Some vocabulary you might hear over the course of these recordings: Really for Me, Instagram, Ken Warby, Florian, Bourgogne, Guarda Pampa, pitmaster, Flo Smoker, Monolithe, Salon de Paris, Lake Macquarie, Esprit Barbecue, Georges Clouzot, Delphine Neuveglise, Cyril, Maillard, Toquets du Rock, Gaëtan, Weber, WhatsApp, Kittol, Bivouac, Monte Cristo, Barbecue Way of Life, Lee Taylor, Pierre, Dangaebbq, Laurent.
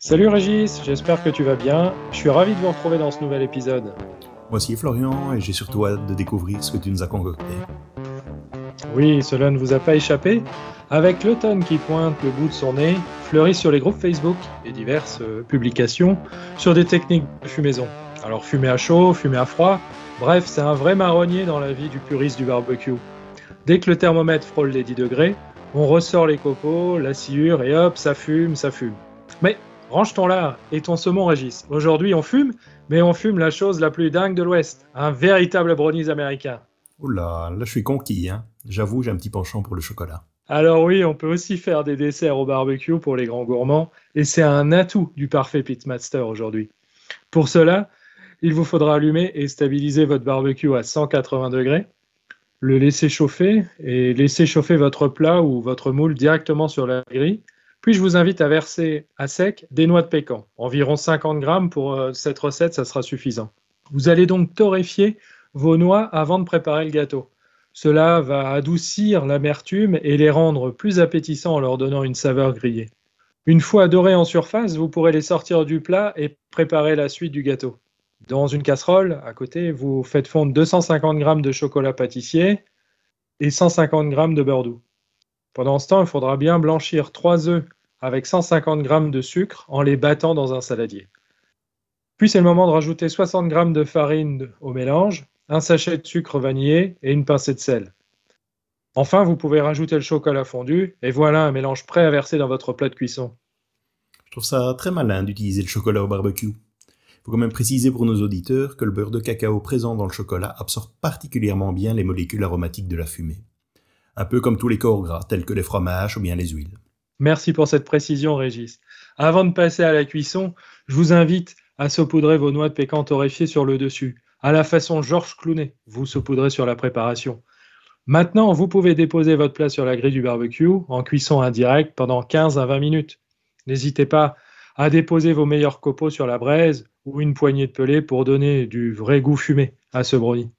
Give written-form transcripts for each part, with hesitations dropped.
Salut Régis, j'espère que tu vas bien. Je suis ravi de vous retrouver dans ce nouvel épisode. Moi aussi Florian, et j'ai surtout hâte de découvrir ce que tu nous as concocté. Oui, cela ne vous a pas échappé. Avec l'automne qui pointe le bout de son nez, fleurissent sur les groupes Facebook et diverses publications sur des techniques de fumaison. Alors fumer à chaud, fumer à froid, bref, c'est un vrai marronnier dans la vie du puriste du barbecue. Dès que le thermomètre frôle les 10 degrés, on ressort les copeaux, la sciure et hop, ça fume, ça fume. Mais range ton lard et ton saumon, Régis. Aujourd'hui, on fume, mais on fume la chose la plus dingue de l'Ouest. Un véritable brownies américain. Oula, là je suis conquis, hein. J'avoue, j'ai un petit penchant pour le chocolat. Alors oui, on peut aussi faire des desserts au barbecue pour les grands gourmands. Et c'est un atout du parfait pitmaster aujourd'hui. Pour cela, il vous faudra allumer et stabiliser votre barbecue à 180 degrés. Le laisser chauffer et laisser chauffer votre plat ou votre moule directement sur la grille. Puis je vous invite à verser à sec des noix de pécan, environ 50 grammes pour cette recette, ça sera suffisant. Vous allez donc torréfier vos noix avant de préparer le gâteau. Cela va adoucir l'amertume et les rendre plus appétissants en leur donnant une saveur grillée. Une fois dorés en surface, vous pourrez les sortir du plat et préparer la suite du gâteau. Dans une casserole, à côté, vous faites fondre 250 g de chocolat pâtissier et 150 g de beurre doux. Pendant ce temps, il faudra bien blanchir 3 œufs avec 150 g de sucre en les battant dans un saladier. Puis c'est le moment de rajouter 60 g de farine au mélange, un sachet de sucre vanillé et une pincée de sel. Enfin, vous pouvez rajouter le chocolat fondu et voilà un mélange prêt à verser dans votre plat de cuisson. Je trouve ça très malin d'utiliser le chocolat au barbecue. Il faut quand même préciser pour nos auditeurs que le beurre de cacao présent dans le chocolat absorbe particulièrement bien les molécules aromatiques de la fumée. Un peu comme tous les corps gras, tels que les fromages ou bien les huiles. Merci pour cette précision, Régis. Avant de passer à la cuisson, je vous invite à saupoudrer vos noix de pécan torréfiées sur le dessus. À la façon Georges Clouzot, vous saupoudrez sur la préparation. Maintenant, vous pouvez déposer votre plat sur la grille du barbecue en cuisson indirecte pendant 15 à 20 minutes. N'hésitez pas à déposer vos meilleurs copeaux sur la braise ou une poignée de pelée pour donner du vrai goût fumé à ce brownie.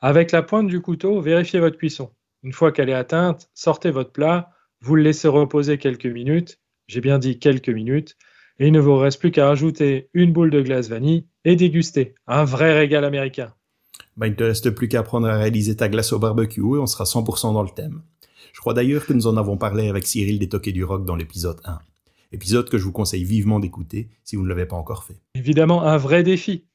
Avec la pointe du couteau, vérifiez votre cuisson. Une fois qu'elle est atteinte, sortez votre plat, vous le laissez reposer quelques minutes, j'ai bien dit quelques minutes, et il ne vous reste plus qu'à rajouter une boule de glace vanille et déguster. Un vrai régal américain. Il ne te reste plus qu'à apprendre à réaliser ta glace au barbecue et on sera 100% dans le thème. Je crois d'ailleurs que nous en avons parlé avec Cyril des Toquets du Rock dans l'épisode 1. Épisode que je vous conseille vivement d'écouter si vous ne l'avez pas encore fait. Évidemment, un vrai défi.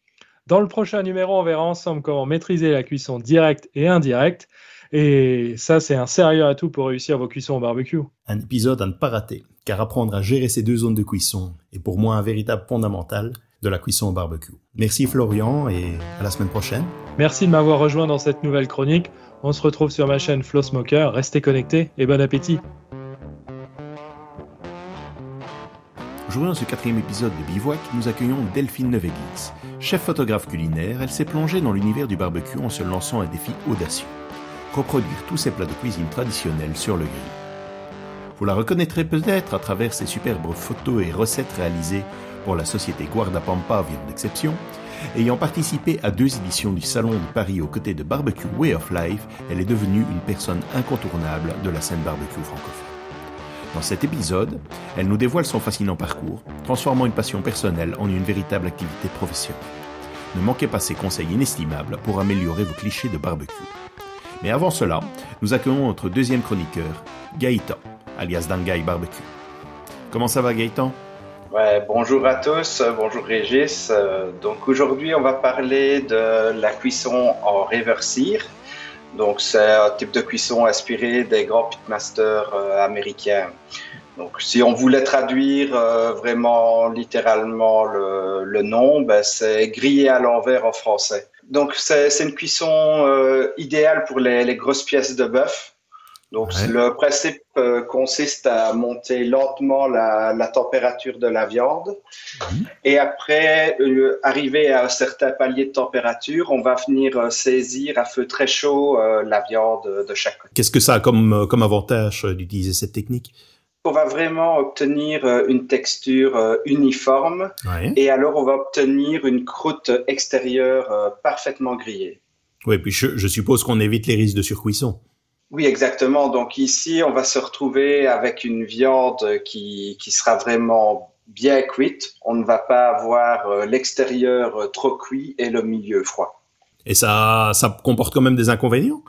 Dans le prochain numéro, on verra ensemble comment maîtriser la cuisson directe et indirecte. Et ça, c'est un sérieux atout pour réussir vos cuissons au barbecue. Un épisode à ne pas rater, car apprendre à gérer ces deux zones de cuisson est pour moi un véritable fondamental de la cuisson au barbecue. Merci Florian et à la semaine prochaine. Merci de m'avoir rejoint dans cette nouvelle chronique. On se retrouve sur ma chaîne Flo Smoker. Restez connectés et bon appétit. Aujourd'hui, dans ce 4e épisode de Bivouac, nous accueillons Delphine Neuveglise. Chef photographe culinaire, elle s'est plongée dans l'univers du barbecue en se lançant un défi audacieux. Reproduire tous ces plats de cuisine traditionnels sur le grill. Vous la reconnaîtrez peut-être à travers ses superbes photos et recettes réalisées pour la société Guarda Pampa, viande d'exception. Ayant participé à 2 éditions du Salon de Paris aux côtés de Barbecue Way of Life, elle est devenue une personne incontournable de la scène barbecue francophone. Dans cet épisode, elle nous dévoile son fascinant parcours, transformant une passion personnelle en une véritable activité professionnelle. Ne manquez pas ses conseils inestimables pour améliorer vos clichés de barbecue. Mais avant cela, nous accueillons notre 2e chroniqueur, Gaëtan, alias Dangaebbq Barbecue. Comment ça va Gaëtan ? Bonjour à tous, bonjour Régis. Donc aujourd'hui, on va parler de la cuisson en réversir. Donc c'est un type de cuisson inspiré des grands pitmasters américains. Donc si on voulait traduire vraiment littéralement le nom, c'est grillé à l'envers en français. Donc, c'est une cuisson idéale pour les grosses pièces de bœuf. Donc, ouais. Le principe consiste à monter lentement la température de la viande. Mmh. Et après, arriver à un certain palier de température, on va venir saisir à feu très chaud la viande de chaque côté. Qu'est-ce que ça a comme avantage d'utiliser cette technique ? On va vraiment obtenir une texture uniforme, ouais. Et alors on va obtenir une croûte extérieure parfaitement grillée. Oui, puis je suppose qu'on évite les risques de surcuisson. Oui, exactement. Donc ici, on va se retrouver avec une viande qui sera vraiment bien cuite, on ne va pas avoir l'extérieur trop cuit et le milieu froid. Et ça comporte quand même des inconvénients?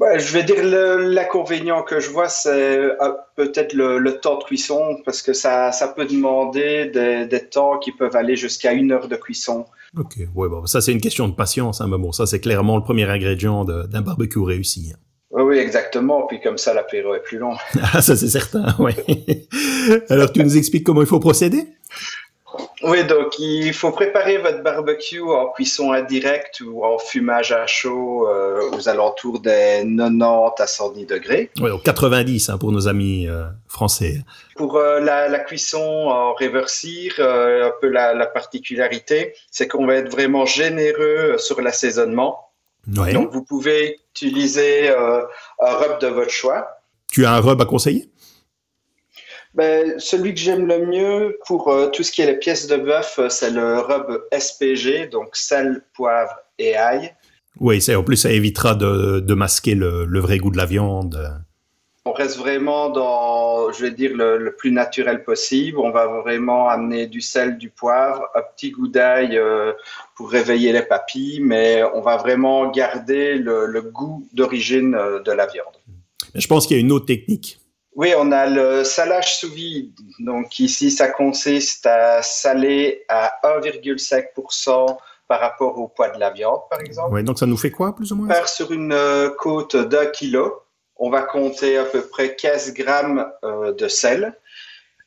Ouais, je vais dire l'inconvénient que je vois, c'est peut-être le temps de cuisson, parce que ça peut demander des temps qui peuvent aller jusqu'à 1 heure de cuisson. Ok, ouais, bon, ça c'est une question de patience, hein, mais bon, ça c'est clairement le premier ingrédient d'un barbecue réussi. Hein. Oui, exactement. Puis comme ça, l'apéro est plus long. Ah, ça c'est certain, oui. Alors, tu nous expliques comment il faut procéder? Oui, donc il faut préparer votre barbecue en cuisson indirecte ou en fumage à chaud aux alentours des 90 à 110 degrés. Oui, donc 90 hein, pour nos amis français. Pour la cuisson en réversir, un peu la particularité, c'est qu'on va être vraiment généreux sur l'assaisonnement. Ouais. Donc, vous pouvez utiliser un rub de votre choix. Tu as un rub à conseiller? Ben, celui que j'aime le mieux pour tout ce qui est les pièces de bœuf, c'est le rub SPG, donc sel, poivre et ail. Oui, en plus, ça évitera de masquer le vrai goût de la viande. On reste vraiment dans, je vais dire, le plus naturel possible. On va vraiment amener du sel, du poivre, un petit goût d'ail pour réveiller les papilles, mais on va vraiment garder le goût d'origine de la viande. Je pense qu'il y a une autre technique. Oui, on a le salage sous vide. Donc ici, ça consiste à saler à 1,5% par rapport au poids de la viande, par exemple. Oui, donc ça nous fait quoi, plus ou moins? Sur une côte d'1 kilo. On va compter à peu près 15 grammes de sel.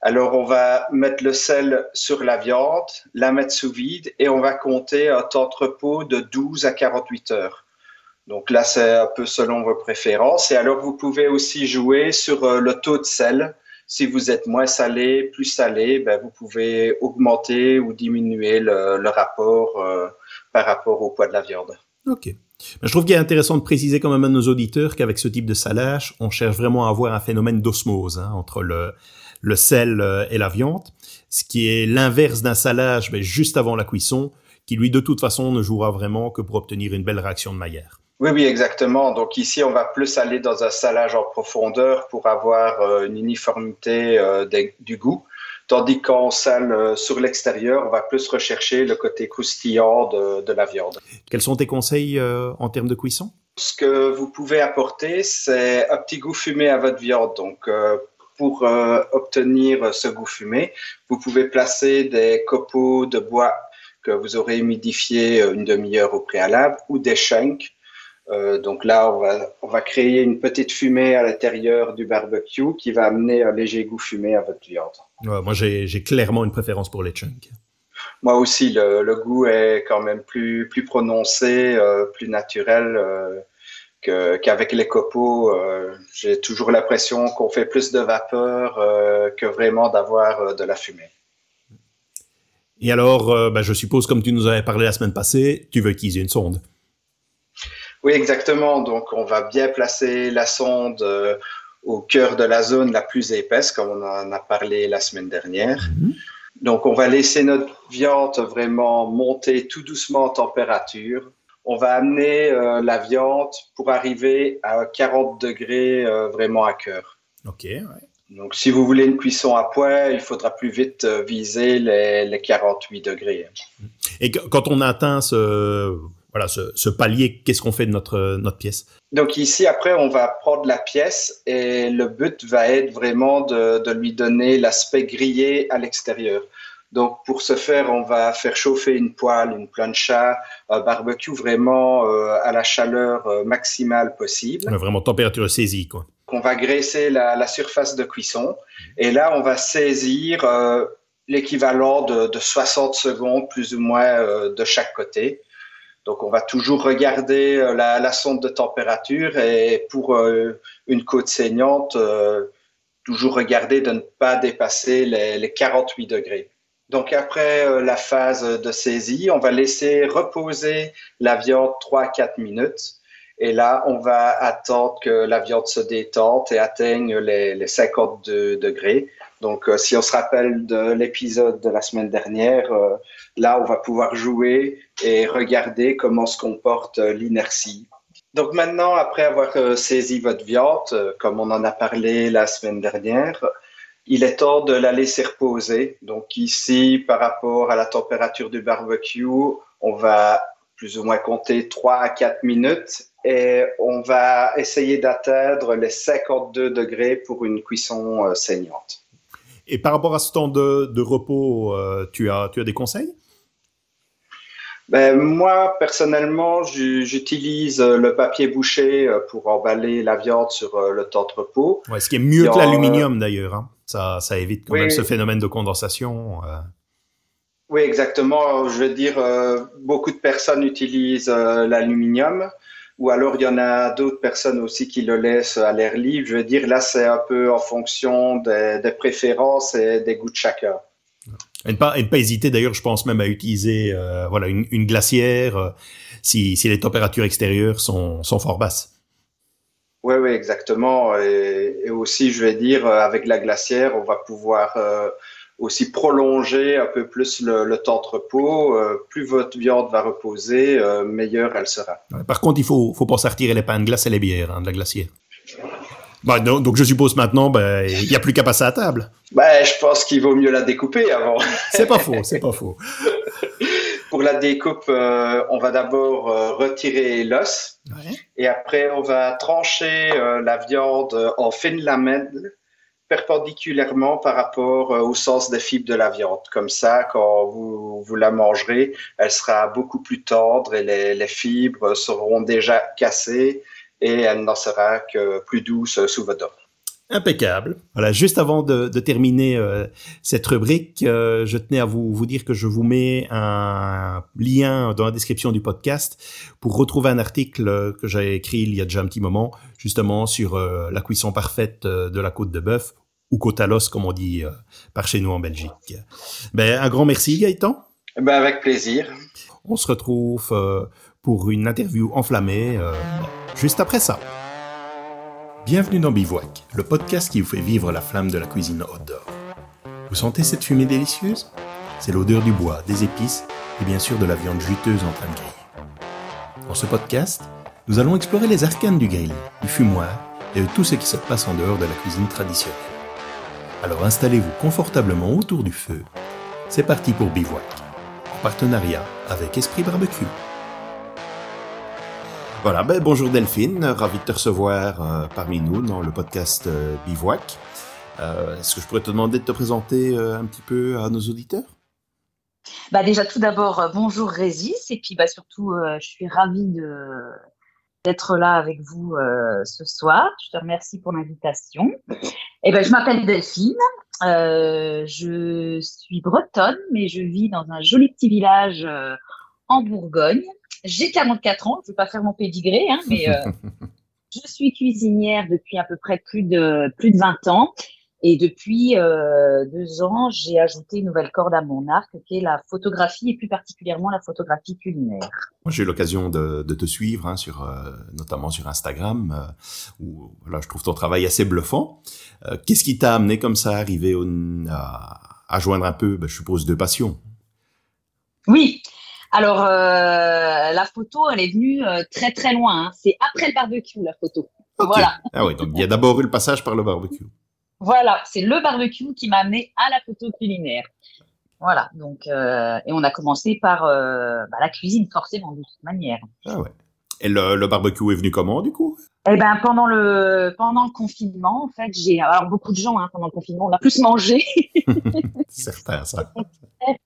Alors, on va mettre le sel sur la viande, la mettre sous vide et on va compter un temps de repos de 12 à 48 heures. Donc là, c'est un peu selon vos préférences. Et alors, vous pouvez aussi jouer sur le taux de sel. Si vous êtes moins salé, plus salé, ben, vous pouvez augmenter ou diminuer le rapport par rapport au poids de la viande. OK. Je trouve qu'il est intéressant de préciser quand même à nos auditeurs qu'avec ce type de salage, on cherche vraiment à avoir un phénomène d'osmose hein, entre le sel et la viande, ce qui est l'inverse d'un salage mais juste avant la cuisson, qui lui de toute façon ne jouera vraiment que pour obtenir une belle réaction de Maillard. Oui, exactement. Donc ici, on va plus aller dans un salage en profondeur pour avoir une uniformité du goût, tandis qu'en sale sur l'extérieur, on va plus rechercher le côté croustillant de la viande. Quels sont tes conseils en termes de cuisson? Ce que vous pouvez apporter, c'est un petit goût fumé à votre viande. Donc, pour obtenir ce goût fumé, vous pouvez placer des copeaux de bois que vous aurez humidifiés une demi-heure au préalable ou des shanks. Donc là, on va créer une petite fumée à l'intérieur du barbecue qui va amener un léger goût fumé à votre viande. Ouais, moi, j'ai clairement une préférence pour les chunks. Moi aussi, le goût est quand même plus prononcé, plus naturel qu'avec les copeaux. J'ai toujours l'impression qu'on fait plus de vapeur que vraiment d'avoir de la fumée. Et alors, je suppose, comme tu nous avais parlé la semaine passée, tu veux utiliser une sonde? Oui, exactement. Donc, on va bien placer la sonde au cœur de la zone la plus épaisse, comme on en a parlé la semaine dernière. Mmh. Donc, on va laisser notre viande vraiment monter tout doucement en température. On va amener la viande pour arriver à 40 degrés vraiment à cœur. OK, ouais. Donc, si vous voulez une cuisson à pois, il faudra plus vite viser les 48 degrés. Et quand on atteint ce palier, qu'est-ce qu'on fait de notre pièce? Donc ici, après, on va prendre la pièce et le but va être vraiment de lui donner l'aspect grillé à l'extérieur. Donc pour ce faire, on va faire chauffer une poêle, une plancha, un barbecue vraiment à la chaleur maximale possible. Vraiment température saisie, quoi. On va graisser la surface de cuisson et là, on va saisir l'équivalent de 60 secondes plus ou moins de chaque côté. Donc, on va toujours regarder la sonde de température et pour une côte saignante, toujours regarder de ne pas dépasser les 48 degrés. Donc, après la phase de saisie, on va laisser reposer la viande 3 à 4 minutes. Et là, on va attendre que la viande se détente et atteigne les 52 degrés. Donc, si on se rappelle de l'épisode de la semaine dernière, là, on va pouvoir jouer et regarder comment se comporte l'inertie. Donc maintenant, après avoir saisi votre viande, comme on en a parlé la semaine dernière, Il est temps de la laisser reposer. Donc ici, par rapport à la température du barbecue, on va plus ou moins compter 3 à 4 minutes et on va essayer d'atteindre les 52 degrés pour une cuisson saignante. Et par rapport à ce temps de repos, tu as des conseils? Ben, moi, personnellement, j'utilise le papier bouché pour emballer la viande sur le temps de repos. Ouais, ce qui est mieux que l'aluminium, d'ailleurs. Hein. Ça évite quand même ce phénomène de condensation. Oui, exactement. Je veux dire, beaucoup de personnes utilisent l'aluminium. Ou alors, il y en a d'autres personnes aussi qui le laissent à l'air libre. Je veux dire, là, c'est un peu en fonction des préférences et des goûts de chacun. Et ne pas hésiter, d'ailleurs, je pense même à utiliser une glacière si les températures extérieures sont fort basses. Oui, exactement. Et aussi, je vais dire, avec la glacière, on va pouvoir aussi prolonger un peu plus le temps de repos. Plus votre viande va reposer, meilleure elle sera. Par contre, il faut penser à retirer les pains de glace et les bières de la glacière. Bah, non, donc, je suppose maintenant, il n'y a plus qu'à passer à table. Bah, je pense qu'il vaut mieux la découper avant. C'est pas faux. Pour la découpe, on va d'abord retirer l'os et après, on va trancher la viande en fines lamelles perpendiculairement par rapport au sens des fibres de la viande. Comme ça, quand vous la mangerez, elle sera beaucoup plus tendre et les fibres seront déjà cassées. Et elle n'en sera que plus douce sous votre dent. Impeccable. Voilà, juste avant de terminer cette rubrique, je tenais à vous dire que je vous mets un lien dans la description du podcast pour retrouver un article que j'avais écrit il y a déjà un petit moment, justement sur la cuisson parfaite de la côte de bœuf ou côte à l'os, comme on dit par chez nous en Belgique. Ben, un grand merci, Gaëtan. Ben, avec plaisir. On se retrouve pour une interview enflammée. Juste après ça. Bienvenue dans Bivouac, le podcast qui vous fait vivre la flamme de la cuisine outdoor. Vous sentez cette fumée délicieuse? C'est l'odeur du bois, des épices et bien sûr de la viande juteuse en train de griller. Dans ce podcast, nous allons explorer les arcanes du grill, du fumoir et de tout ce qui se passe en dehors de la cuisine traditionnelle. Alors installez-vous confortablement autour du feu. C'est parti pour Bivouac, en partenariat avec Esprit Barbecue. Voilà, bonjour Delphine, ravi de te recevoir parmi nous dans le podcast Bivouac. Est-ce que je pourrais te demander de te présenter un petit peu à nos auditeurs? Bah déjà tout d'abord, bonjour Régis, et puis surtout je suis ravie d'être là avec vous ce soir. Je te remercie pour l'invitation. Et je m'appelle Delphine, je suis bretonne, mais je vis dans un joli petit village en Bourgogne. J'ai 44 ans, je ne vais pas faire mon pédigré, hein, mais je suis cuisinière depuis à peu près plus de 20 ans. Et depuis 2 ans, j'ai ajouté une nouvelle corde à mon arc, qui est la photographie, et plus particulièrement la photographie culinaire. Moi, j'ai eu l'occasion de te suivre, hein, notamment sur Instagram, où là, je trouve ton travail assez bluffant. Qu'est-ce qui t'a amené comme ça à arriver à joindre un peu, je suppose, deux passions? Oui. Alors, la photo, elle est venue très, très loin. Hein. C'est après le barbecue, la photo. Okay. Voilà. Ah oui, donc il y a d'abord eu le passage par le barbecue. Voilà, c'est le barbecue qui m'a amené à la photo culinaire. Voilà, donc, et on a commencé par la cuisine, forcément, de toute manière. Ah ouais. Et le barbecue est venu comment, du coup? Eh bien, pendant le confinement, en fait, alors, beaucoup de gens, hein, pendant le confinement, on a plus mangé. C'est certain, ça.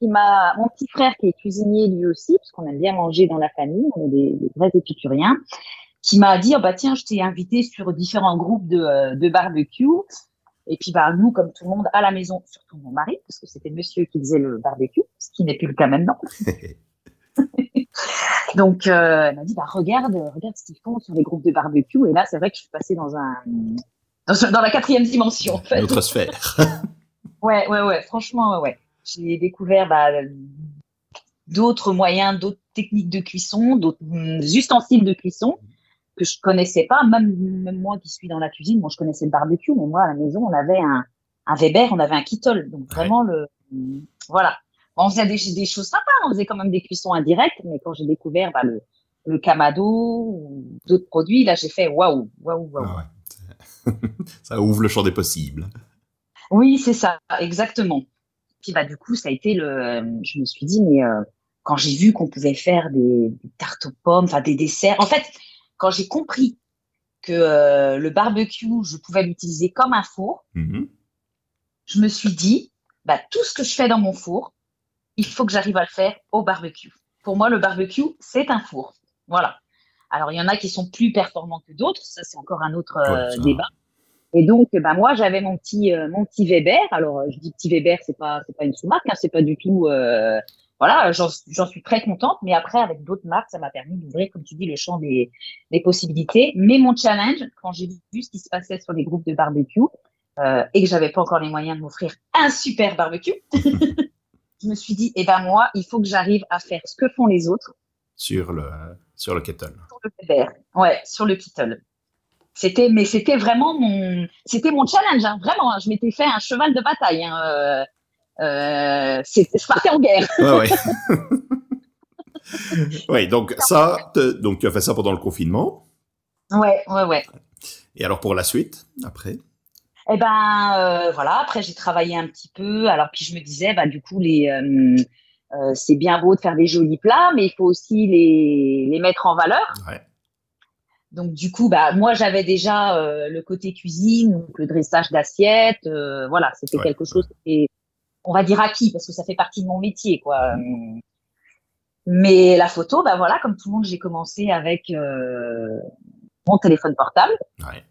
Mon petit frère qui est cuisinier lui aussi, parce qu'on aime bien manger dans la famille, on est des vrais épicuriens, qui m'a dit, oh, tiens, je t'ai invité sur différents groupes de barbecue. Et puis, nous, comme tout le monde, à la maison, surtout mon mari, parce que c'était monsieur qui faisait le barbecue, ce qui n'est plus le cas maintenant. Donc, elle m'a dit, regarde ce qu'ils font sur les groupes de barbecue. Et là, c'est vrai que je suis passée dans la 4e dimension. En fait. Notre sphère. Ouais. Franchement, ouais. J'ai découvert d'autres moyens, d'autres techniques de cuisson, d'autres ustensiles de cuisson que je connaissais pas. Même moi qui suis dans la cuisine, je connaissais le barbecue, mais moi, à la maison, on avait un Weber, on avait un Kittol. Donc, vraiment, voilà. On faisait des choses sympas, on faisait quand même des cuissons indirectes, mais quand j'ai découvert le Kamado ou d'autres produits, là j'ai fait waouh. Ah ouais. Ça ouvre le champ des possibles. Oui, c'est ça, exactement. Puis bah, du coup, ça a été le. Je me suis dit, mais quand j'ai vu qu'on pouvait faire des tartes aux pommes, enfin des desserts. En fait, quand j'ai compris que le barbecue, je pouvais l'utiliser comme un four, je me suis dit, bah, tout ce que je fais dans mon four, il faut que j'arrive à le faire au barbecue. Pour moi, le barbecue, c'est un four. Voilà. Alors, il y en a qui sont plus performants que d'autres. Ça, c'est encore un autre débat. Et donc, bah, moi, j'avais mon petit Weber. Alors, je dis petit Weber, c'est pas une sous-marque, hein, c'est pas du tout. Voilà, j'en suis très contente. Mais après, avec d'autres marques, ça m'a permis d'ouvrir, comme tu dis, le champ des possibilités. Mais mon challenge, quand j'ai vu ce qui se passait sur les groupes de barbecue et que j'avais pas encore les moyens de m'offrir un super barbecue, je me suis dit, eh ben moi, il faut que j'arrive à faire ce que font les autres. Sur le Kittol. Sur le Weber, ouais, sur le Kittol. C'était vraiment mon challenge, hein, vraiment. Hein, je m'étais fait un cheval de bataille. Hein, je partais en guerre. Ouais, ouais. Oui, donc ça, donc tu as fait ça pendant le confinement. Ouais. Et alors pour la suite, après? Eh ben voilà, après j'ai travaillé un petit peu. Alors puis je me disais, bah du coup c'est bien beau de faire des jolis plats, mais il faut aussi les mettre en valeur. Ouais. Donc du coup, bah moi j'avais déjà le côté cuisine, donc le dressage d'assiettes, voilà, c'était quelque chose qui, on va dire acquis parce que ça fait partie de mon métier, quoi. Mais la photo, bah voilà, comme tout le monde, j'ai commencé avec mon téléphone portable. Ouais.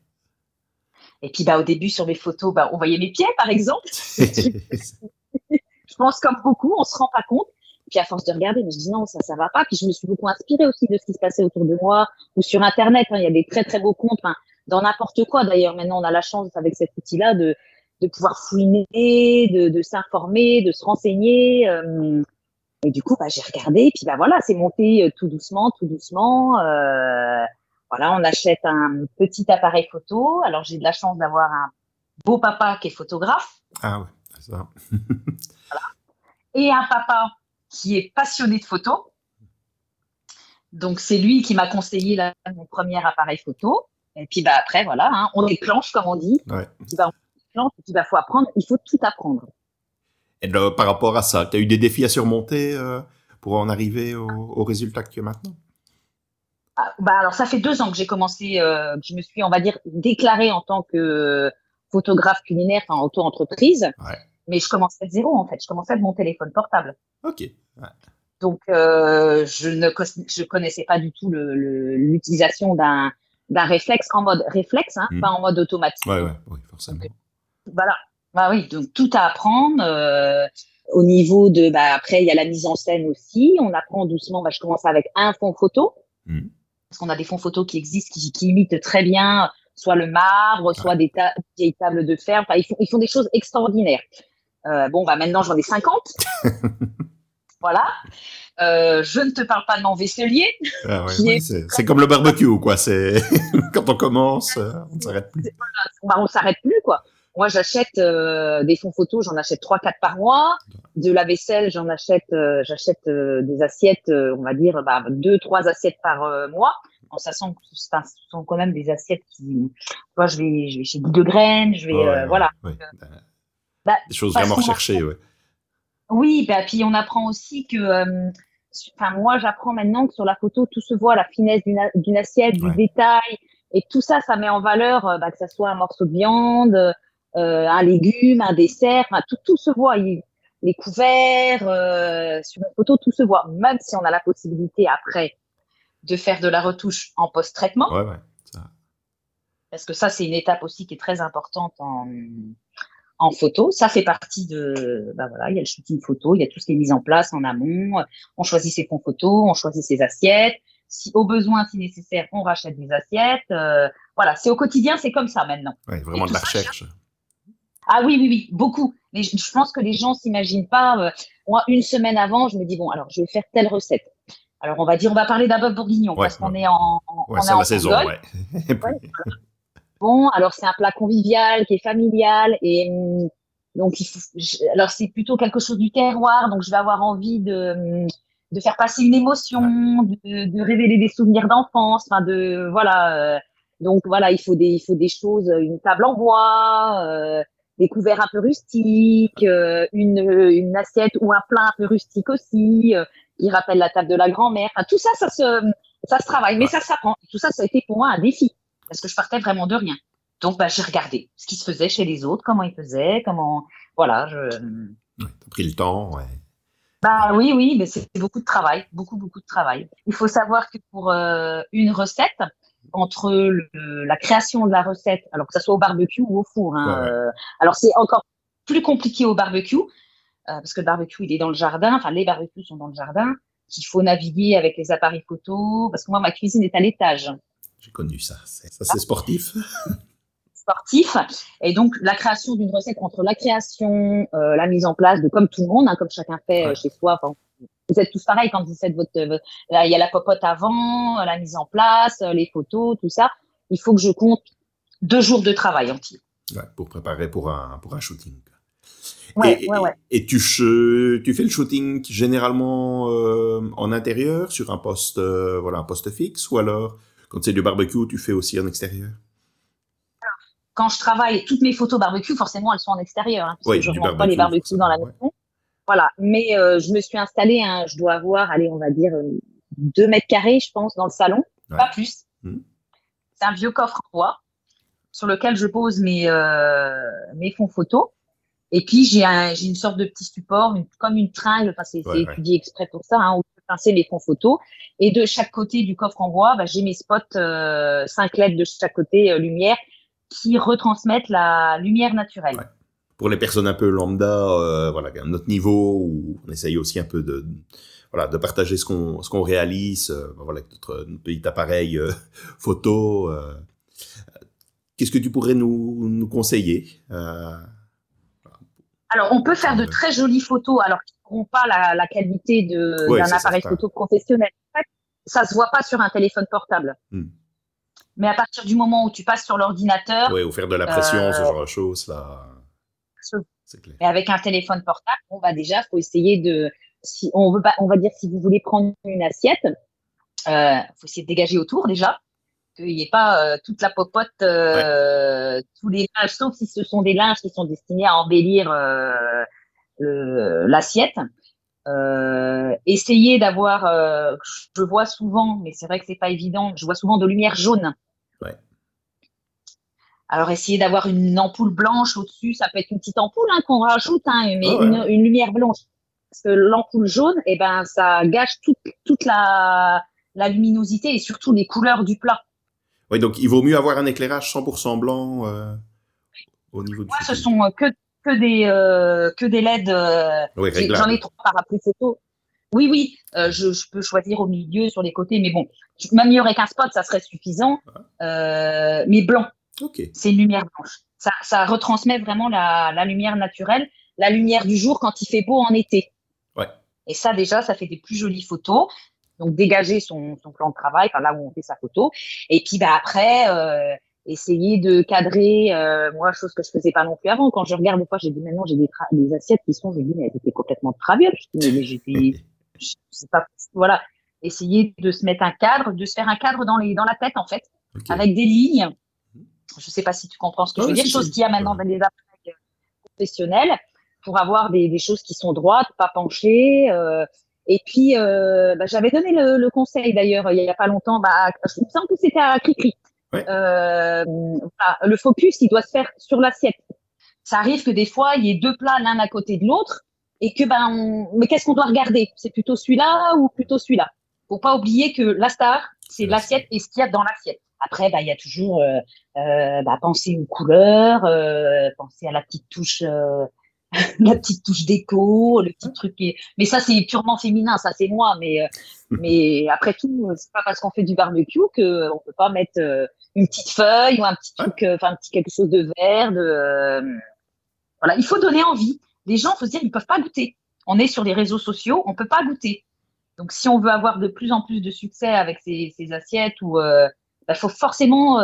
Et puis, bah, au début, sur mes photos, bah, on voyait mes pieds, par exemple. Je pense comme beaucoup, on se rend pas compte. Puis, à force de regarder, je dis non, ça va pas. Puis, je me suis beaucoup inspirée aussi de ce qui se passait autour de moi ou sur Internet. Hein, il y a des très, très beaux comptes dans n'importe quoi. D'ailleurs, maintenant, on a la chance avec cet outil-là de pouvoir fouiner, de s'informer, de se renseigner. Et du coup, bah, j'ai regardé. Et puis, bah, voilà, c'est monté tout doucement. Voilà, on achète un petit appareil photo. Alors, j'ai de la chance d'avoir un beau papa qui est photographe. Ah oui, c'est ça. Voilà. Et un papa qui est passionné de photo. Donc, c'est lui qui m'a conseillé mon premier appareil photo. Et puis, bah, après, voilà, hein, on déclenche, comme on dit. Ouais. Et puis, bah, on déclenche, et puis, bah, il faut tout apprendre. Et là, par rapport à ça, tu as eu des défis à surmonter pour en arriver au résultat que tu as maintenant? Bah alors ça fait 2 ans que j'ai commencé, que je me suis, on va dire, déclarée en tant que photographe culinaire, enfin auto-entreprise. Ouais. Mais je commençais de zéro en fait. Je commençais de mon téléphone portable. Ok. Ouais. Donc je connaissais pas du tout l'utilisation d'un réflexe en mode réflexe, hein, pas en mode automatique. Oui, forcément. Donc, voilà. Bah oui, donc tout à apprendre. Au niveau de, bah après il y a la mise en scène aussi. On apprend doucement. Bah je commence avec un fond photo. Parce qu'on a des fonds photos qui existent, qui imitent très bien soit le marbre, soit des vieilles tables de fer. Enfin, ils font des choses extraordinaires. Bon, bah maintenant, j'en ai 50. Voilà. Je ne te parle pas de mon vaisselier. Ah ouais, c'est comme le barbecue, quoi. Quand on commence, on ne s'arrête plus. Voilà, on ne s'arrête plus, quoi. Moi, j'achète des fonds photos, j'en achète 3-4 par mois. De la vaisselle, j'achète des assiettes, on va dire, bah, 2-3 assiettes par mois. En sachant que ce sont quand même des assiettes qui… Moi, je vais chez Bidougraine, voilà. Ouais. Bah, des choses vraiment recherchées, oui. Oui, bah, puis on apprend aussi que… Enfin, moi, j'apprends maintenant que sur la photo, tout se voit, la finesse d'une assiette, du détail. Et tout ça, ça met en valeur que ça soit un morceau de viande… un légume, un dessert, enfin, tout se voit. Les couverts, sur une photo, tout se voit. Même si on a la possibilité après de faire de la retouche en post-traitement. Ouais, ça. Parce que ça, c'est une étape aussi qui est très importante en photo. Ça fait partie de… Bah voilà, il y a le shooting photo, il y a tout ce qui est mis en place en amont. On choisit ses fonds photos, on choisit ses assiettes. Si au besoin, si nécessaire, on rachète des assiettes. Voilà, c'est au quotidien, c'est comme ça maintenant. Oui, vraiment de la recherche. Ah oui, beaucoup. Mais je pense que les gens s'imaginent pas. Moi, une semaine avant, je me dis, bon, alors, je vais faire telle recette. Alors, on va dire, on va parler d'un bœuf bourguignon parce qu'on est en saison. Ouais. Voilà. Bon, alors, c'est un plat convivial qui est familial. Et donc, alors, c'est plutôt quelque chose du terroir. Donc, je vais avoir envie de faire passer une émotion, de révéler des souvenirs d'enfance. Enfin, voilà. Donc, voilà, il faut des choses, une table en bois. des couverts un peu rustiques, une assiette ou un plat un peu rustique aussi, qui rappelle la table de la grand-mère. Enfin, tout ça, ça se travaille, mais ça s'apprend. Tout ça, ça a été pour moi un défi, parce que je partais vraiment de rien. Donc, j'ai regardé ce qui se faisait chez les autres, comment ils faisaient, voilà. T'as pris le temps, ouais. Oui, mais c'est beaucoup de travail, beaucoup de travail. Il faut savoir que pour une recette, entre la création de la recette, alors que ça soit au barbecue ou au four, alors c'est encore plus compliqué au barbecue, parce que le barbecue, il est dans le jardin, les barbecues sont dans le jardin, qu'il faut naviguer avec les appareils photo, parce que moi, ma cuisine est à l'étage. J'ai connu ça, c'est sportif. Et donc la création d'une recette, entre la création, la mise en place, comme tout le monde, comme chacun fait chez soi, vous êtes tous pareils quand vous faites votre là, il y a la popote avant, la mise en place, les photos, tout ça. Il faut que je compte 2 jours de travail entier. Ouais, pour préparer pour un shooting. Et tu fais le shooting généralement en intérieur sur un poste, un poste fixe, ou alors quand c'est du barbecue, tu fais aussi en extérieur? Quand je travaille, toutes mes photos barbecue, forcément, elles sont en extérieur, parce que je ne rends pas les barbecues dans la maison. Ouais. Voilà. Mais je me suis installée, je dois avoir, on va dire, 2 mètres carrés, je pense, dans le salon, pas plus. C'est un vieux coffre en bois sur lequel je pose mes fonds photos. Et puis, j'ai une sorte de petit support, comme une tringle, c'est étudié exprès pour ça, où je peux pincer mes fonds photos. Et de chaque côté du coffre en bois, j'ai mes spots, 5 LED de chaque côté, lumière, qui retransmettent la lumière naturelle. Ouais. Pour les personnes un peu lambda, à notre niveau, où on essaye aussi un peu de partager ce qu'on réalise, avec notre petit appareil photo. Qu'est-ce que tu pourrais nous conseiller? Alors, on peut faire de très jolies photos, alors qu'ils n'auront pas la qualité d'un appareil photo professionnel. En fait, ça ne se voit pas sur un téléphone portable. Mais à partir du moment où tu passes sur l'ordinateur… ou faire de la pression, ce genre de choses, là… C'est clair. Mais avec un téléphone portable, déjà, il faut essayer de… Si on veut, on va dire, si vous voulez prendre une assiette, faut essayer de dégager autour, déjà, qu'il n'y ait pas toute la popote, tous les linges, sauf si ce sont des linges qui sont destinés à embellir l'assiette. Essayer d'avoir… je vois souvent, mais c'est vrai que ce n'est pas évident, je vois souvent de lumière jaune. Alors, essayez d'avoir une ampoule blanche au-dessus. Ça peut être une petite ampoule qu'on rajoute, mais une lumière blanche. Parce que l'ampoule jaune, ça gâche toute la luminosité et surtout les couleurs du plat. Oui, donc il vaut mieux avoir un éclairage 100% blanc au niveau du… Moi, ce sont que des LED. J'en ai 3 par après photo. Oui, je peux choisir au milieu, sur les côtés. Mais bon, même avec un spot, ça serait suffisant. Mais blanc. Okay. C'est une lumière blanche. Ça retransmet vraiment la lumière naturelle, la lumière du jour quand il fait beau en été. Ouais. Et ça, déjà, ça fait des plus jolies photos. Donc, dégager son plan de travail, là où on fait sa photo. Et puis, après, essayer de cadrer, moi, chose que je ne faisais pas non plus avant. Quand je regarde, des fois, j'ai dit, maintenant, j'ai des assiettes qui sont, j'ai dit, mais elles étaient complètement traviettes. Je sais pas, voilà. Essayer de se mettre un cadre, de se faire un cadre dans la tête, en fait, avec des lignes. Je ne sais pas si tu comprends ce que je veux dire. Chose qu'il y a maintenant dans les appareils professionnels, pour avoir des choses qui sont droites, pas penchées. Et puis, j'avais donné le conseil d'ailleurs il n'y a pas longtemps. Il me semble que c'était à Cricri. Ouais. Le focus, il doit se faire sur l'assiette. Ça arrive que des fois, il y ait 2 plats l'un à côté de l'autre et que mais qu'est-ce qu'on doit regarder? C'est plutôt celui-là ou plutôt celui-là? Il ne faut pas oublier que la star, c'est l'assiette et ce qu'il y a dans l'assiette. Après, il y a toujours penser aux couleurs, penser à la petite touche, la petite touche déco, le petit truc. Mais ça, c'est purement féminin, ça c'est moi. Mais après tout, c'est pas parce qu'on fait du barbecue que on peut pas mettre une petite feuille ou un petit truc, un petit quelque chose de vert. Voilà, il faut donner envie. Les gens, faut se dire, ils peuvent pas goûter. On est sur les réseaux sociaux, on peut pas goûter. Donc, si on veut avoir de plus en plus de succès avec ces assiettes ou il faut forcément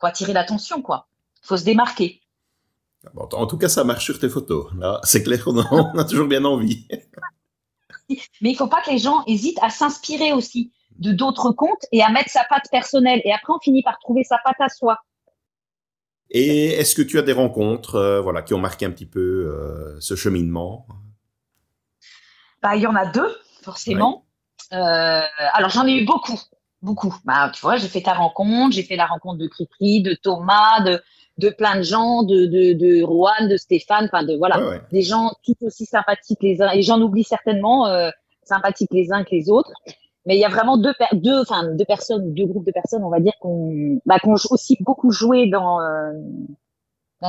attirer l'attention, quoi. Il faut se démarquer. En tout cas, ça marche sur tes photos. Là, c'est clair, on a toujours bien envie. Mais il ne faut pas que les gens hésitent à s'inspirer aussi de d'autres comptes et à mettre sa patte personnelle. Et après, on finit par trouver sa patte à soi. Et est-ce que tu as des rencontres voilà, qui ont marqué un petit peu ce cheminement? Bah, il y en a deux, forcément. Ouais. Alors, j'en ai eu beaucoup. Bah, tu vois, j'ai fait ta rencontre, j'ai fait la rencontre de Cricri, de Thomas, de plein de gens, de Roanne, de Stéphane, enfin, de voilà, ouais. Des gens tout aussi sympathiques les uns, et j'en oublie certainement, sympathiques les uns que les autres. Mais il y a vraiment deux groupes de personnes, on va dire, qu'on aussi beaucoup joué dans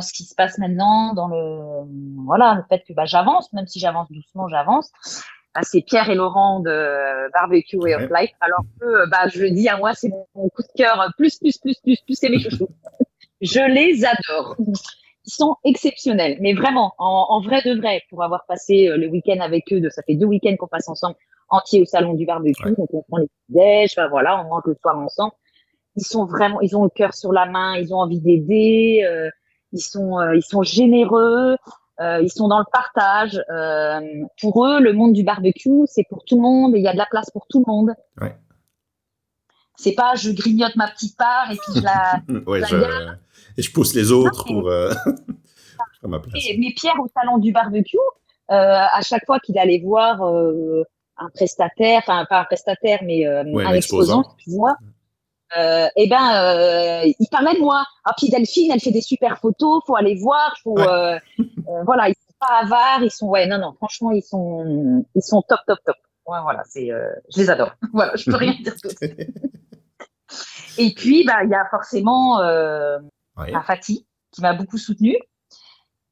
ce qui se passe maintenant, dans le fait que j'avance, même si j'avance doucement, j'avance. Bah, c'est Pierre et Laurent de Barbecue Way of Life, alors que je le dis, à moi, c'est mon coup de cœur, plus, c'est mes chouchous. Je les adore. Ils sont exceptionnels, mais vraiment, en vrai de vrai, pour avoir passé le week-end avec eux, ça fait 2 week-ends qu'on passe ensemble, entier au salon du barbecue, donc on prend les petits-déj, on mange le soir ensemble. Ils sont vraiment, ils ont le cœur sur la main, ils ont envie d'aider, ils sont généreux, ils sont dans le partage. Pour eux, le monde du barbecue, c'est pour tout le monde, il y a de la place pour tout le monde. Ouais. C'est pas je grignote ma petite part et puis je pousse les autres pour ma place. Mais Pierre, au salon du barbecue, à chaque fois qu'il allait voir un prestataire, enfin pas un prestataire, mais un exposant, excuse-moi, il parlait de moi. Ah, puis Delphine, elle fait des super photos, faut aller voir, ils sont pas avares, ils sont, franchement, ils sont top. Ouais, je les adore. Voilà, je peux rien dire d'autre. Et puis, il y a forcément Fatih, qui m'a beaucoup soutenue,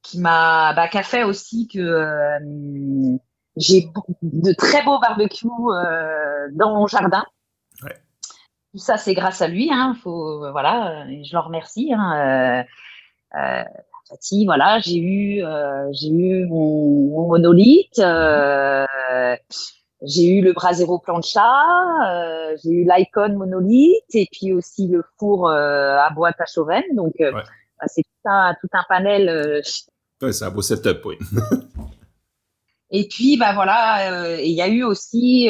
qui a fait aussi que j'ai de très beaux barbecues dans mon jardin. Ouais. Tout ça, c'est grâce à lui. Hein, je le remercie. Hein, Fatih, j'ai eu mon monolithe. J'ai eu le brasero plancha, j'ai eu l'icône monolithe et puis aussi le four à boîte à Chauven. Donc, c'est tout un panel. Oui, c'est un beau setup, oui. Et puis, il y a eu aussi,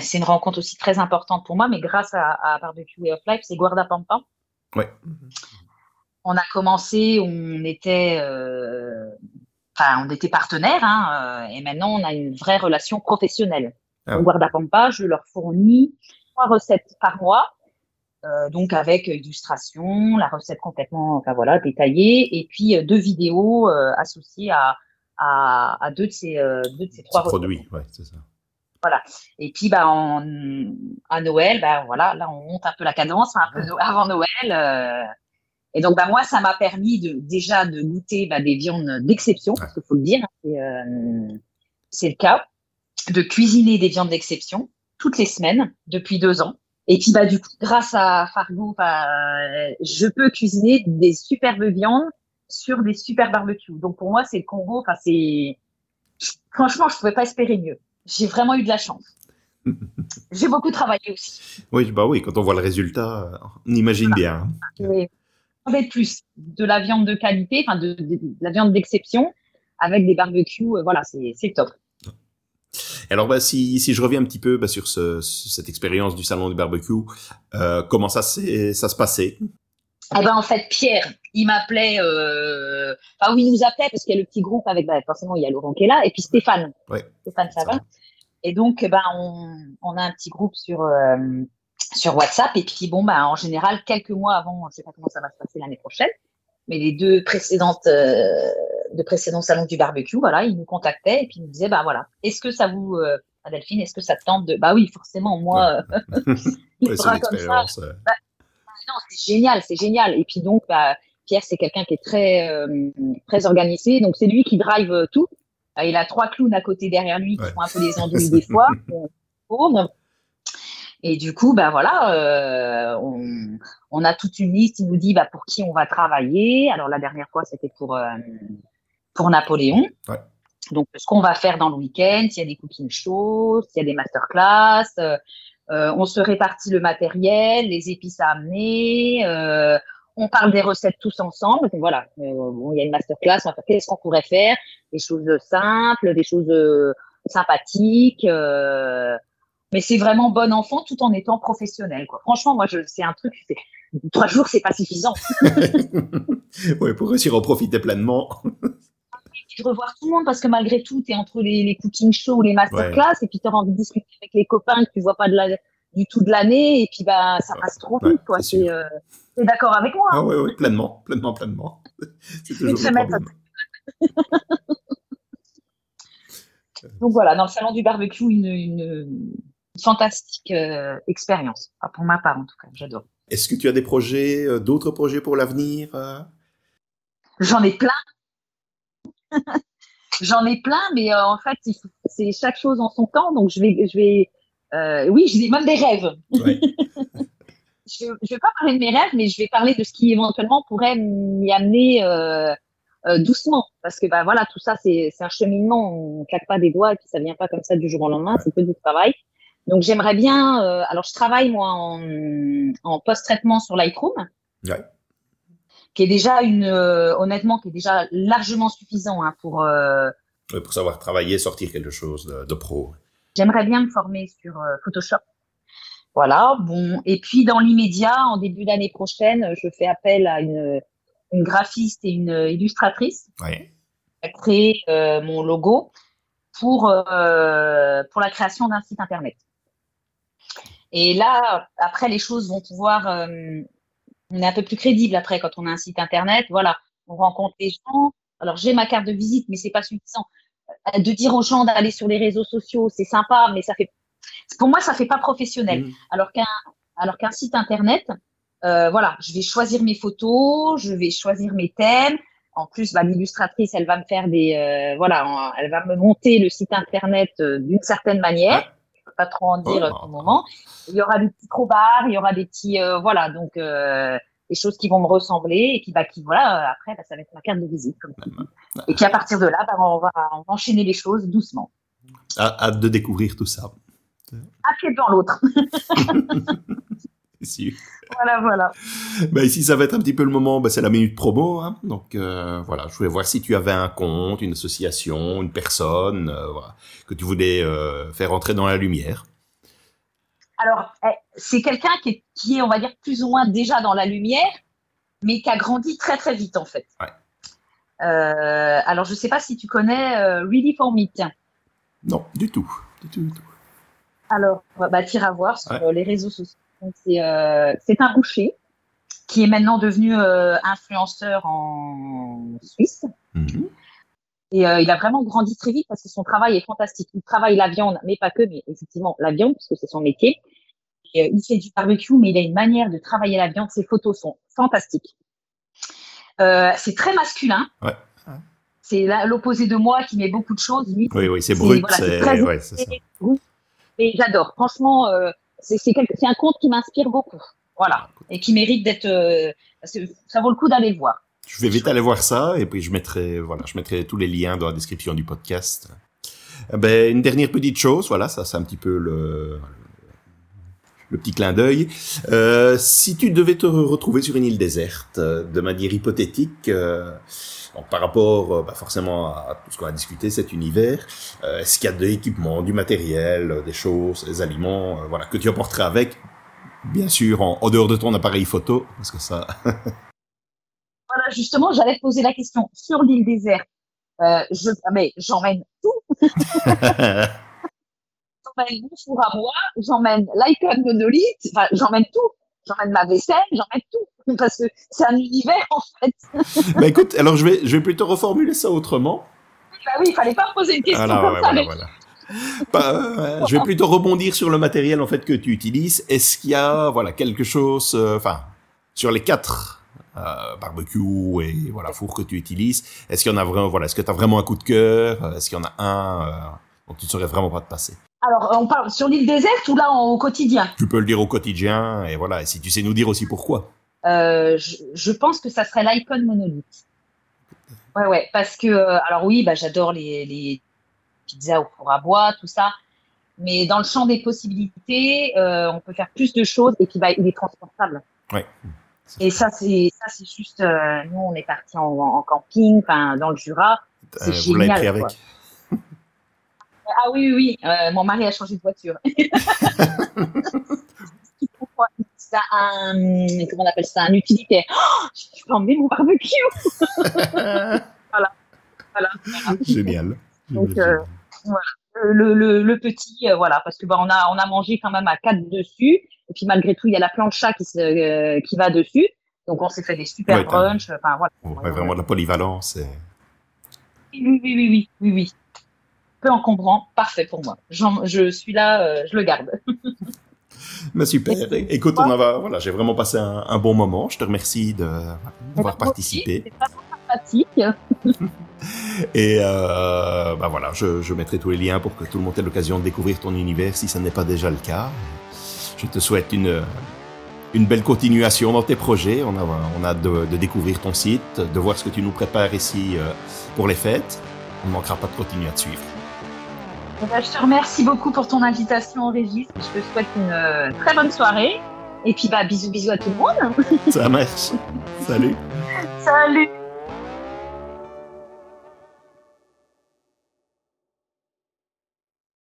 c'est une rencontre aussi très importante pour moi, mais grâce à Barbecue Way of Life, c'est Guarda Pampa. Oui. On a commencé, on était partenaires, et maintenant, on a une vraie relation professionnelle. Au Guarda Pampa, je leur fournis 3 recettes par mois, donc avec illustration, la recette complètement détaillée, et puis 2 vidéos associées à 2 de ces 3 produits. Recettes. Ouais, c'est ça. Voilà. Et puis, à Noël, là, on monte un peu la cadence, avant Noël. Et donc, moi, ça m'a permis de goûter des viandes d'exception, parce qu'il faut le dire, c'est le cas, de cuisiner des viandes d'exception toutes les semaines depuis 2 ans. Et puis, du coup, grâce à Fargo, je peux cuisiner des superbes viandes sur des super barbecues. Donc, pour moi, c'est le Congo. Franchement, je ne pouvais pas espérer mieux. J'ai vraiment eu de la chance. J'ai beaucoup travaillé aussi. Oui, quand on voit le résultat, on imagine bien. Oui. Plus de la viande de qualité, de la viande d'exception avec des barbecues, c'est top. Alors, si je reviens un petit peu sur cette expérience du salon du barbecue, comment ça se passait? En fait, Pierre, il m'appelait, il nous appelait parce qu'il y a le petit groupe avec, forcément, il y a Laurent qui est là, et puis Stéphane, Stéphane Savin. Et donc, on a un petit groupe sur WhatsApp, et puis en général, quelques mois avant, je ne sais pas comment ça va se passer l'année prochaine, mais les deux précédents salons du barbecue, ils nous contactaient et puis ils nous disaient, est-ce que ça vous, Delphine, est-ce que ça te tente de… Bah oui, forcément, moi, il fera comme ça. Non, c'est génial. Et puis donc, Pierre, c'est quelqu'un qui est très, très organisé, donc c'est lui qui drive tout. Il a 3 clowns à côté derrière lui qui font un peu des andouilles des fois, pauvres. Et du coup, on a toute une liste. Il nous dit pour qui on va travailler. Alors, la dernière fois, c'était pour Napoléon. Ouais. Donc, ce qu'on va faire dans le week-end, s'il y a des cooking shows, s'il y a des masterclass, on se répartit le matériel, les épices à amener, on parle des recettes tous ensemble. Donc, il y a une masterclass, on va faire qu'est-ce qu'on pourrait faire, des choses simples, des choses sympathiques. Mais c'est vraiment bon enfant tout en étant professionnel, quoi. Franchement, moi, c'est un truc, 3 jours, c'est pas suffisant. Oui, pour réussir à en profiter pleinement. Je revois tout le monde parce que malgré tout, tu es entre les cooking shows, les masterclass, ouais. Et puis tu as envie de discuter avec les copains que tu vois pas du tout de l'année, et puis bah, ça passe trop vite, quoi. Tu es d'accord avec moi? Ah, hein. Oui, pleinement. C'est toujours le problème. Donc voilà, dans le salon du barbecue, une fantastique expérience. Enfin, pour ma part, en tout cas, j'adore. Est-ce que tu as des projets, d'autres projets pour l'avenir? J'en ai plein. Mais en fait, c'est chaque chose en son temps. Donc j'ai même des rêves. Ouais. Je vais pas parler de mes rêves, mais je vais parler de ce qui éventuellement pourrait m'y amener. Doucement, parce que bah voilà, tout ça c'est un cheminement, on claque pas des doigts et puis ça vient pas comme ça du jour au lendemain, c'est un peu du travail. Donc j'aimerais bien, alors je travaille moi en post-traitement sur Lightroom, ouais. Qui est déjà honnêtement qui est déjà largement suffisant, hein, pour savoir travailler, sortir quelque chose de pro. J'aimerais bien me former sur Photoshop. Voilà, bon, et puis dans l'immédiat, en début d'année prochaine, je fais appel à une graphiste et une illustratrice. Oui. J'ai créé mon logo pour la création d'un site internet. Et là, après, les choses vont pouvoir... on est un peu plus crédible après quand on a un site internet. Voilà, on rencontre les gens. Alors, j'ai ma carte de visite, mais c'est pas suffisant. De dire aux gens d'aller sur les réseaux sociaux, c'est sympa, mais ça fait... pour moi, ça fait pas professionnel. Mmh. Alors qu'un site internet... voilà, je vais choisir mes photos, je vais choisir mes thèmes. En plus, bah, l'illustratrice, elle va me faire elle va me monter le site internet d'une certaine manière. Ouais. Je peux pas trop en dire pour le moment. Il y aura des petits crobards, il y aura des petits, donc des choses qui vont me ressembler et puis bah après ça va être ma carte de visite comme ça. Ouais. Et puis à partir de là, bah, on va enchaîner les choses doucement. Hâte de découvrir tout ça. Un pied devant l'autre. Si. Voilà. Ben ici, ça va être un petit peu le moment, c'est la minute promo. Hein. Donc, je voulais voir si tu avais un compte, une association, une personne que tu voulais faire entrer dans la lumière. Alors, c'est quelqu'un qui est, on va dire, plus ou moins déjà dans la lumière, mais qui a grandi très, très vite, en fait. Ouais. Alors, je ne sais pas si tu connais Really for Me. Non, du tout. Alors, t'iras voir sur les réseaux sociaux. Donc c'est un boucher qui est maintenant devenu influenceur en Suisse. Mmh. Et il a vraiment grandi très vite parce que son travail est fantastique. Il travaille la viande, mais pas que, mais effectivement la viande, parce que c'est son métier. Et, il fait du barbecue, mais il a une manière de travailler la viande. Ses photos sont fantastiques. C'est très masculin. Ouais. C'est l'opposé de moi qui met beaucoup de choses. Lui, oui, c'est brut. C'est très brut. Et j'adore. Franchement... C'est un conte qui m'inspire beaucoup, voilà, et qui mérite d'être. Ça vaut le coup d'aller le voir. Je vais vite aller voir ça, et puis je mettrai tous les liens dans la description du podcast. Une dernière petite chose, ça c'est un petit peu le petit clin d'œil. Si tu devais te retrouver sur une île déserte, de manière hypothétique, par rapport forcément à tout ce qu'on a discuté cet univers, est-ce qu'il y a de l'équipement, du matériel, des choses, des aliments, que tu apporterais avec, bien sûr, en dehors de ton appareil photo, parce que ça. Voilà, justement, j'allais te poser la question sur l'île déserte. J'emmène tout. J'emmène mon four à moi, j'emmène l'icône monolithe, j'emmène tout, j'emmène ma vaisselle, j'emmène tout, parce que c'est un univers en fait. Écoute, alors je vais plutôt reformuler ça autrement. Oui, il fallait pas poser une question je vais plutôt rebondir sur le matériel en fait que tu utilises. Est-ce qu'il y a quelque chose, sur les 4 barbecues et fours que tu utilises, est-ce qu'il y en a vraiment, est-ce que tu as vraiment un coup de cœur, est-ce qu'il y en a un dont tu ne saurais vraiment pas te passer? Alors, on parle sur l'île déserte ou là au quotidien? Tu peux le dire au quotidien, et voilà, et si tu sais nous dire aussi pourquoi. Je pense que ça serait l'icône monolithe. Ouais, parce que, j'adore les pizzas au four à bois, tout ça, mais dans le champ des possibilités, on peut faire plus de choses, et puis il est transportable. Ouais. Et ça, c'est juste, nous on est partis en camping, dans le Jura, c'est génial. Vous l'avez pris avec ? Ah oui, oui, mon mari a changé de voiture. Pourquoi ça a un, comment on appelle ça, un utilitaire. Oh, je peux emmener mon barbecue. Voilà. Voilà. Génial. Donc, voilà. Le petit, voilà, parce que bah, on a mangé quand même à 4 dessus. Et puis malgré tout, il y a la plancha qui va dessus. Donc on s'est fait des super brunchs. Enfin, voilà. Ouais, vraiment de la polyvalence. Et... Oui. Peu encombrant, parfait pour moi. Je suis là, je le garde. Mais super. Écoute, voilà, j'ai vraiment passé un bon moment. Je te remercie d'avoir participé. Aussi, c'est pas pratique. Et voilà, je mettrai tous les liens pour que tout le monde ait l'occasion de découvrir ton univers si ça n'est pas déjà le cas. Je te souhaite une belle continuation dans tes projets. On a hâte de découvrir ton site, de voir ce que tu nous prépares ici pour les fêtes. On ne manquera pas de continuer à te suivre. Je te remercie beaucoup pour ton invitation, Régis. Je te souhaite une très bonne soirée. Et puis, bisous à tout le monde. Ça marche. Salut. Salut.